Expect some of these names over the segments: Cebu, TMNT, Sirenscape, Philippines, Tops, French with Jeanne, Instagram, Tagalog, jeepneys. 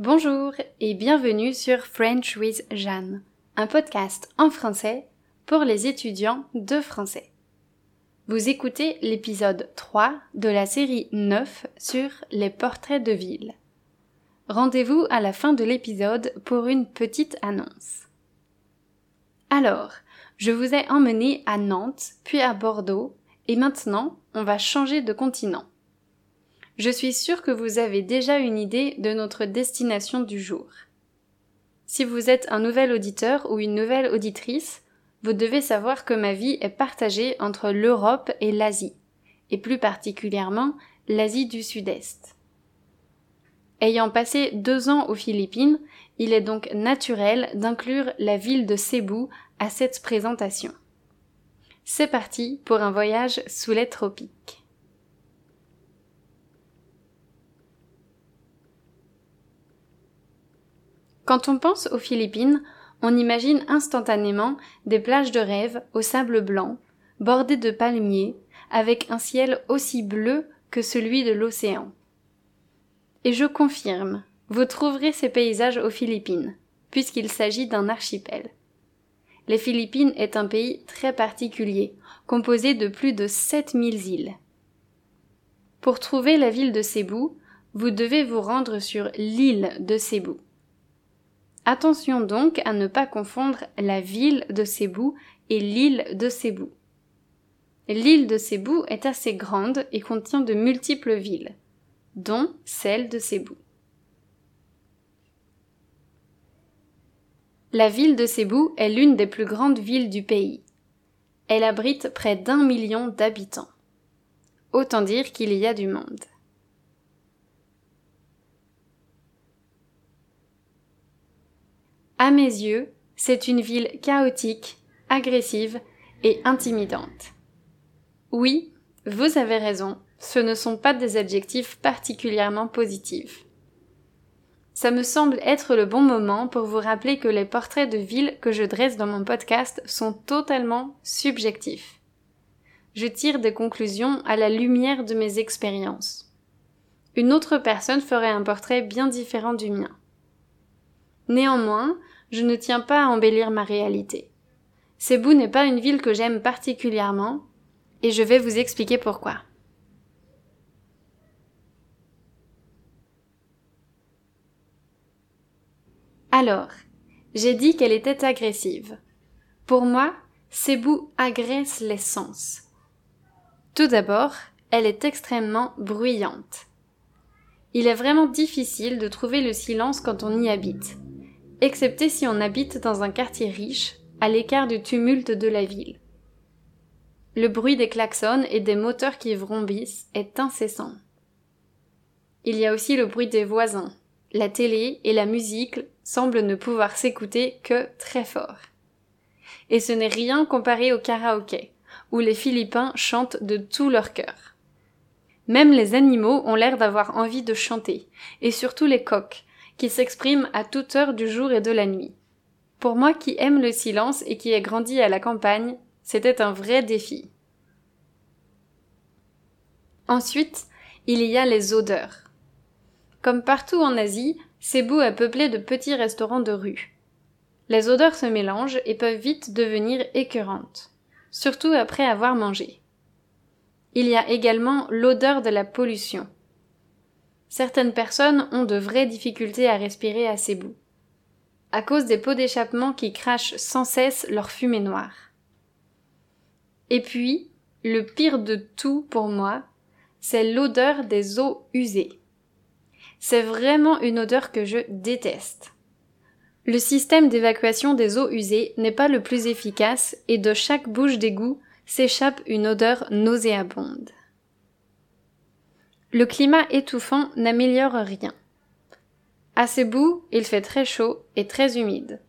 Bonjour et bienvenue sur French with Jeanne, un podcast en français pour les étudiants de français. Vous écoutez l'épisode 3 de la série 9 sur les portraits de ville. Rendez-vous à la fin de l'épisode pour une petite annonce. Alors, je vous ai emmené à Nantes, puis à Bordeaux, et maintenant, on va changer de continent. Je suis sûre que vous avez déjà une idée de notre destination du jour. Si vous êtes un nouvel auditeur ou une nouvelle auditrice, vous devez savoir que ma vie est partagée entre l'Europe et l'Asie, et plus particulièrement l'Asie du Sud-Est. Ayant passé 2 ans aux Philippines, il est donc naturel d'inclure la ville de Cebu à cette présentation. C'est parti pour un voyage sous les tropiques. Quand on pense aux Philippines, on imagine instantanément des plages de rêve au sable blanc, bordées de palmiers, avec un ciel aussi bleu que celui de l'océan. Et je confirme, vous trouverez ces paysages aux Philippines, puisqu'il s'agit d'un archipel. Les Philippines est un pays très particulier, composé de plus de 7000 îles. Pour trouver la ville de Cebu, vous devez vous rendre sur l'île de Cebu. Attention donc à ne pas confondre la ville de Cebu et l'île de Cebu. L'île de Cebu est assez grande et contient de multiples villes, dont celle de Cebu. La ville de Cebu est l'une des plus grandes villes du pays. Elle abrite près d'1 million d'habitants. Autant dire qu'il y a du monde. À mes yeux, c'est une ville chaotique, agressive et intimidante. Oui, vous avez raison, ce ne sont pas des adjectifs particulièrement positifs. Ça me semble être le bon moment pour vous rappeler que les portraits de ville que je dresse dans mon podcast sont totalement subjectifs. Je tire des conclusions à la lumière de mes expériences. Une autre personne ferait un portrait bien différent du mien. Néanmoins, je ne tiens pas à embellir ma réalité. Cebu n'est pas une ville que j'aime particulièrement, et je vais vous expliquer pourquoi. Alors, j'ai dit qu'elle était agressive. Pour moi, Cebu agresse les sens. Tout d'abord, elle est extrêmement bruyante. Il est vraiment difficile de trouver le silence quand on y habite. Excepté si on habite dans un quartier riche, à l'écart du tumulte de la ville. Le bruit des klaxons et des moteurs qui vrombissent est incessant. Il y a aussi le bruit des voisins. La télé et la musique semblent ne pouvoir s'écouter que très fort. Et ce n'est rien comparé au karaoké, où les Philippins chantent de tout leur cœur. Même les animaux ont l'air d'avoir envie de chanter, et surtout les coqs, qui s'expriment à toute heure du jour et de la nuit. Pour moi qui aime le silence et qui ai grandi à la campagne, c'était un vrai défi. Ensuite, il y a les odeurs. Comme partout en Asie, Cebu est peuplé de petits restaurants de rue. Les odeurs se mélangent et peuvent vite devenir écœurantes, surtout après avoir mangé. Il y a également l'odeur de la pollution. Certaines personnes ont de vraies difficultés à respirer à Cebu, à cause des pots d'échappement qui crachent sans cesse leur fumée noire. Et puis, le pire de tout pour moi, c'est l'odeur des eaux usées. C'est vraiment une odeur que je déteste. Le système d'évacuation des eaux usées n'est pas le plus efficace et de chaque bouche d'égout s'échappe une odeur nauséabonde. Le climat étouffant n'améliore rien. À Cebu, il fait très chaud et très humide.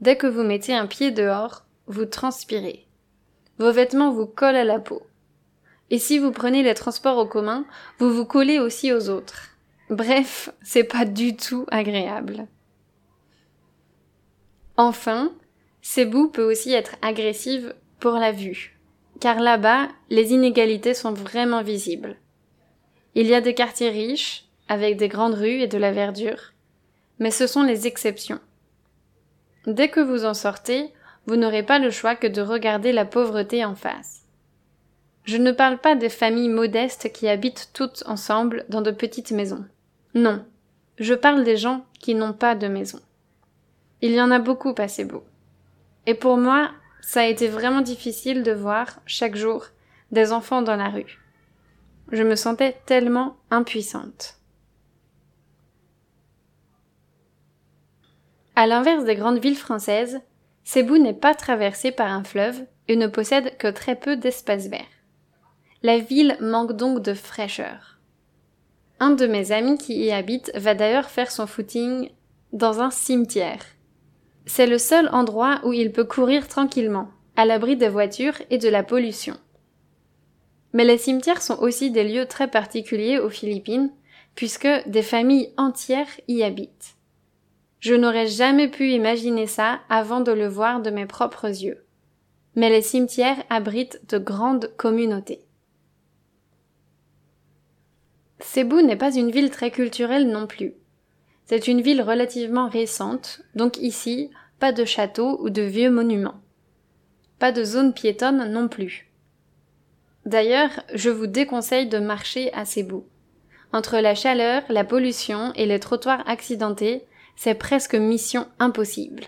Dès que vous mettez un pied dehors, vous transpirez. Vos vêtements vous collent à la peau. Et si vous prenez les transports en commun, vous vous collez aussi aux autres. Bref, c'est pas du tout agréable. Enfin, Cebu peut aussi être agressive pour la vue, car là-bas, les inégalités sont vraiment visibles. Il y a des quartiers riches, avec des grandes rues et de la verdure, mais ce sont les exceptions. Dès que vous en sortez, vous n'aurez pas le choix que de regarder la pauvreté en face. Je ne parle pas des familles modestes qui habitent toutes ensemble dans de petites maisons. Non, je parle des gens qui n'ont pas de maison. Il y en a beaucoup à Cebu. Et pour moi, ça a été vraiment difficile de voir, chaque jour, des enfants dans la rue. Je me sentais tellement impuissante. À l'inverse des grandes villes françaises, Cebu n'est pas traversée par un fleuve et ne possède que très peu d'espaces verts. La ville manque donc de fraîcheur. Un de mes amis qui y habite va d'ailleurs faire son footing dans un cimetière. C'est le seul endroit où il peut courir tranquillement, à l'abri des voitures et de la pollution. Mais les cimetières sont aussi des lieux très particuliers aux Philippines, puisque des familles entières y habitent. Je n'aurais jamais pu imaginer ça avant de le voir de mes propres yeux. Mais les cimetières abritent de grandes communautés. Cebu n'est pas une ville très culturelle non plus. C'est une ville relativement récente, donc ici, pas de châteaux ou de vieux monuments. Pas de zone piétonne non plus. D'ailleurs, je vous déconseille de marcher à Cebu. Entre la chaleur, la pollution et les trottoirs accidentés, c'est presque mission impossible.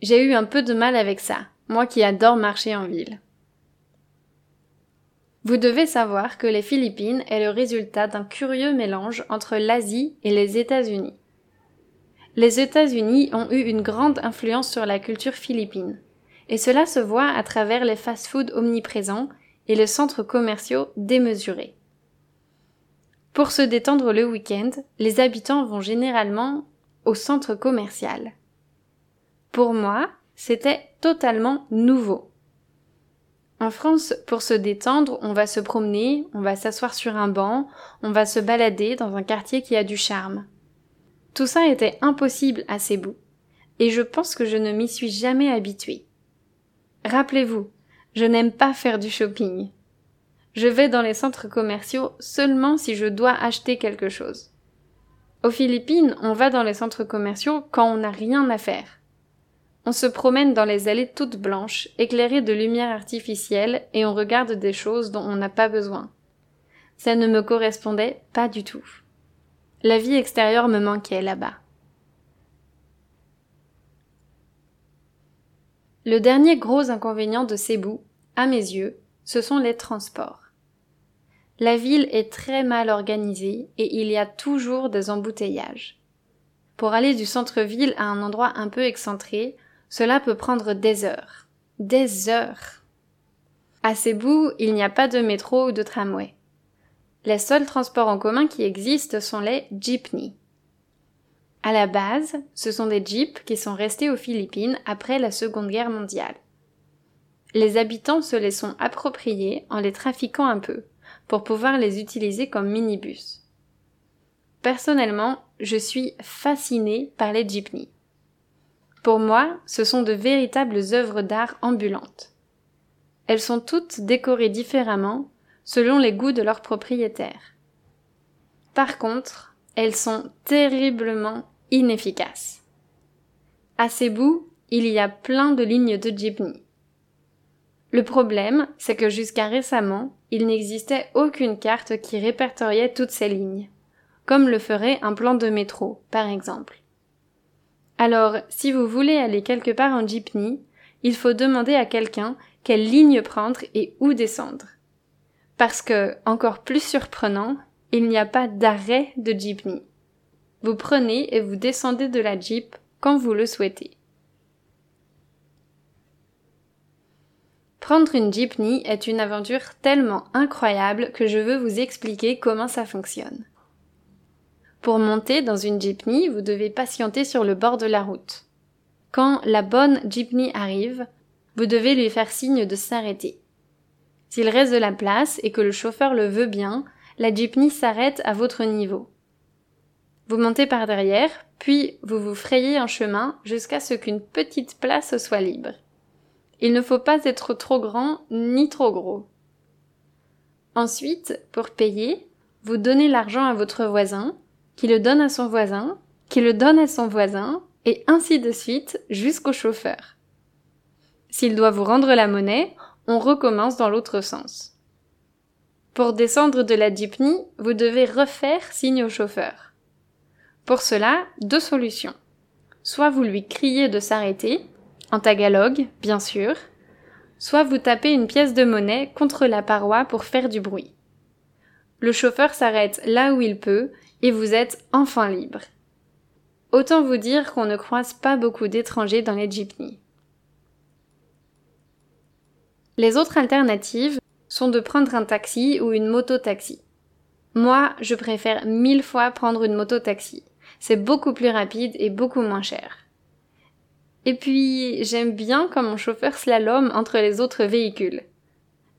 J'ai eu un peu de mal avec ça, moi qui adore marcher en ville. Vous devez savoir que les Philippines est le résultat d'un curieux mélange entre l'Asie et les États-Unis. Les États-Unis ont eu une grande influence sur la culture philippine, et cela se voit à travers les fast-foods omniprésents et les centres commerciaux démesurés. Pour se détendre le week-end, les habitants vont généralement au centre commercial. Pour moi, c'était totalement nouveau. En France, pour se détendre, on va se promener, on va s'asseoir sur un banc, on va se balader dans un quartier qui a du charme. Tout ça était impossible à Cebu, et je pense que je ne m'y suis jamais habituée. Rappelez-vous, je n'aime pas faire du shopping. Je vais dans les centres commerciaux seulement si je dois acheter quelque chose. Aux Philippines, on va dans les centres commerciaux quand on n'a rien à faire. On se promène dans les allées toutes blanches, éclairées de lumière artificielle, et on regarde des choses dont on n'a pas besoin. Ça ne me correspondait pas du tout. La vie extérieure me manquait là-bas. Le dernier gros inconvénient de Cebu, à mes yeux, ce sont les transports. La ville est très mal organisée et il y a toujours des embouteillages. Pour aller du centre-ville à un endroit un peu excentré, cela peut prendre des heures. Des heures! À Cebu, il n'y a pas de métro ou de tramway. Les seuls transports en commun qui existent sont les jeepneys. À la base, ce sont des jeeps qui sont restés aux Philippines après la Seconde Guerre mondiale. Les habitants se les sont appropriés en les trafiquant un peu, pour pouvoir les utiliser comme minibus. Personnellement, je suis fascinée par les jeepneys. Pour moi, ce sont de véritables œuvres d'art ambulantes. Elles sont toutes décorées différemment, selon les goûts de leurs propriétaires. Par contre, elles sont terriblement inefficaces. À Cebu, il y a plein de lignes de jeepneys. Le problème, c'est que jusqu'à récemment, il n'existait aucune carte qui répertoriait toutes ces lignes, comme le ferait un plan de métro, par exemple. Alors, si vous voulez aller quelque part en jeepney, il faut demander à quelqu'un quelle ligne prendre et où descendre. Parce que, encore plus surprenant, il n'y a pas d'arrêt de jeepney. Vous prenez et vous descendez de la jeep quand vous le souhaitez. Prendre une jeepney est une aventure tellement incroyable que je veux vous expliquer comment ça fonctionne. Pour monter dans une jeepney, vous devez patienter sur le bord de la route. Quand la bonne jeepney arrive, vous devez lui faire signe de s'arrêter. S'il reste de la place et que le chauffeur le veut bien, la jeepney s'arrête à votre niveau. Vous montez par derrière, puis vous vous frayez un chemin jusqu'à ce qu'une petite place soit libre. Il ne faut pas être trop grand ni trop gros. Ensuite, pour payer, vous donnez l'argent à votre voisin, qui le donne à son voisin, qui le donne à son voisin, et ainsi de suite jusqu'au chauffeur. S'il doit vous rendre la monnaie, on recommence dans l'autre sens. Pour descendre de la jeepney, vous devez refaire signe au chauffeur. Pour cela, deux solutions. Soit vous lui criez de s'arrêter, en tagalog, bien sûr, soit vous tapez une pièce de monnaie contre la paroi pour faire du bruit. Le chauffeur s'arrête là où il peut et vous êtes enfin libre. Autant vous dire qu'on ne croise pas beaucoup d'étrangers dans les jeepneys. Les autres alternatives sont de prendre un taxi ou une moto-taxi. Moi, je préfère 1000 fois prendre une moto-taxi. C'est beaucoup plus rapide et beaucoup moins cher. Et puis, j'aime bien quand mon chauffeur slalome entre les autres véhicules.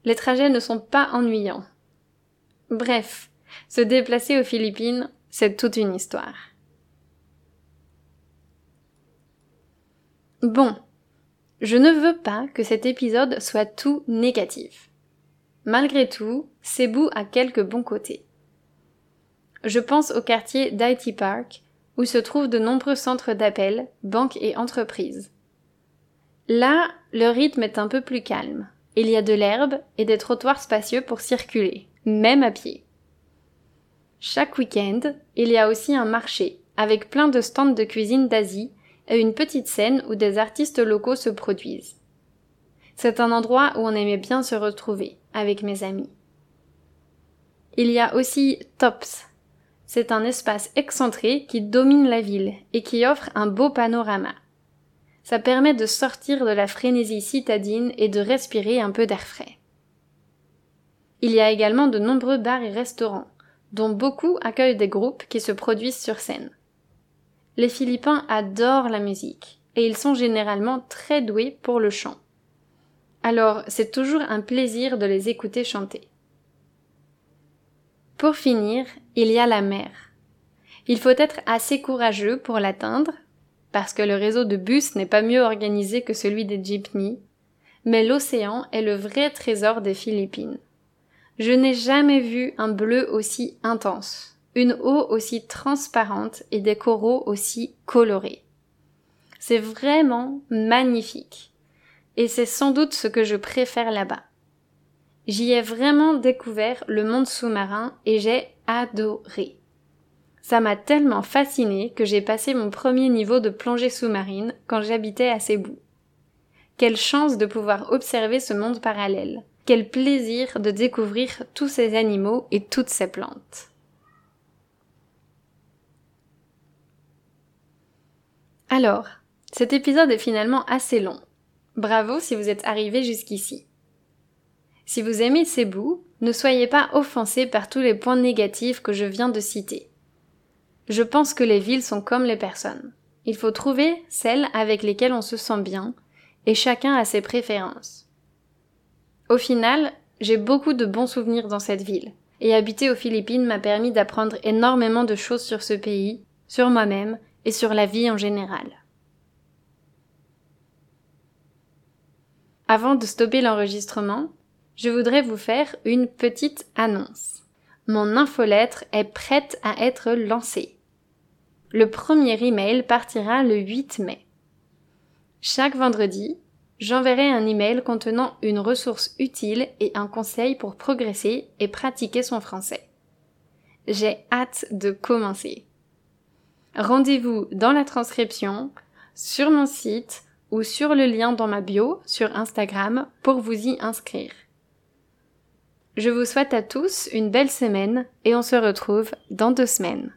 Les trajets ne sont pas ennuyants. Bref, se déplacer aux Philippines, c'est toute une histoire. Bon, je ne veux pas que cet épisode soit tout négatif. Malgré tout, Cebu a quelques bons côtés. Je pense au quartier d'IT Park, où se trouvent de nombreux centres d'appel, banques et entreprises. Là, le rythme est un peu plus calme. Il y a de l'herbe et des trottoirs spacieux pour circuler, même à pied. Chaque week-end, il y a aussi un marché, avec plein de stands de cuisine d'Asie et une petite scène où des artistes locaux se produisent. C'est un endroit où on aimait bien se retrouver, avec mes amis. Il y a aussi Tops. C'est un espace excentré qui domine la ville et qui offre un beau panorama. Ça permet de sortir de la frénésie citadine et de respirer un peu d'air frais. Il y a également de nombreux bars et restaurants, dont beaucoup accueillent des groupes qui se produisent sur scène. Les Philippins adorent la musique et ils sont généralement très doués pour le chant. Alors, c'est toujours un plaisir de les écouter chanter. Pour finir, il y a la mer. Il faut être assez courageux pour l'atteindre, parce que le réseau de bus n'est pas mieux organisé que celui des jeepneys, mais l'océan est le vrai trésor des Philippines. Je n'ai jamais vu un bleu aussi intense, une eau aussi transparente et des coraux aussi colorés. C'est vraiment magnifique, et c'est sans doute ce que je préfère là-bas. J'y ai vraiment découvert le monde sous-marin et j'ai adoré. Ça m'a tellement fascinée que j'ai passé mon premier niveau de plongée sous-marine quand j'habitais à Cebu. Quelle chance de pouvoir observer ce monde parallèle. Quel plaisir de découvrir tous ces animaux et toutes ces plantes. Alors, cet épisode est finalement assez long. Bravo si vous êtes arrivé jusqu'ici. Si vous aimez Cebu, ne soyez pas offensés par tous les points négatifs que je viens de citer. Je pense que les villes sont comme les personnes. Il faut trouver celles avec lesquelles on se sent bien, et chacun a ses préférences. Au final, j'ai beaucoup de bons souvenirs dans cette ville, et habiter aux Philippines m'a permis d'apprendre énormément de choses sur ce pays, sur moi-même et sur la vie en général. Avant de stopper l'enregistrement, je voudrais vous faire une petite annonce. Mon infolettre est prête à être lancée. Le premier email partira le 8 mai. Chaque vendredi, j'enverrai un email contenant une ressource utile et un conseil pour progresser et pratiquer son français. J'ai hâte de commencer. Rendez-vous dans la transcription, sur mon site ou sur le lien dans ma bio sur Instagram pour vous y inscrire. Je vous souhaite à tous une belle semaine et on se retrouve dans 2 semaines.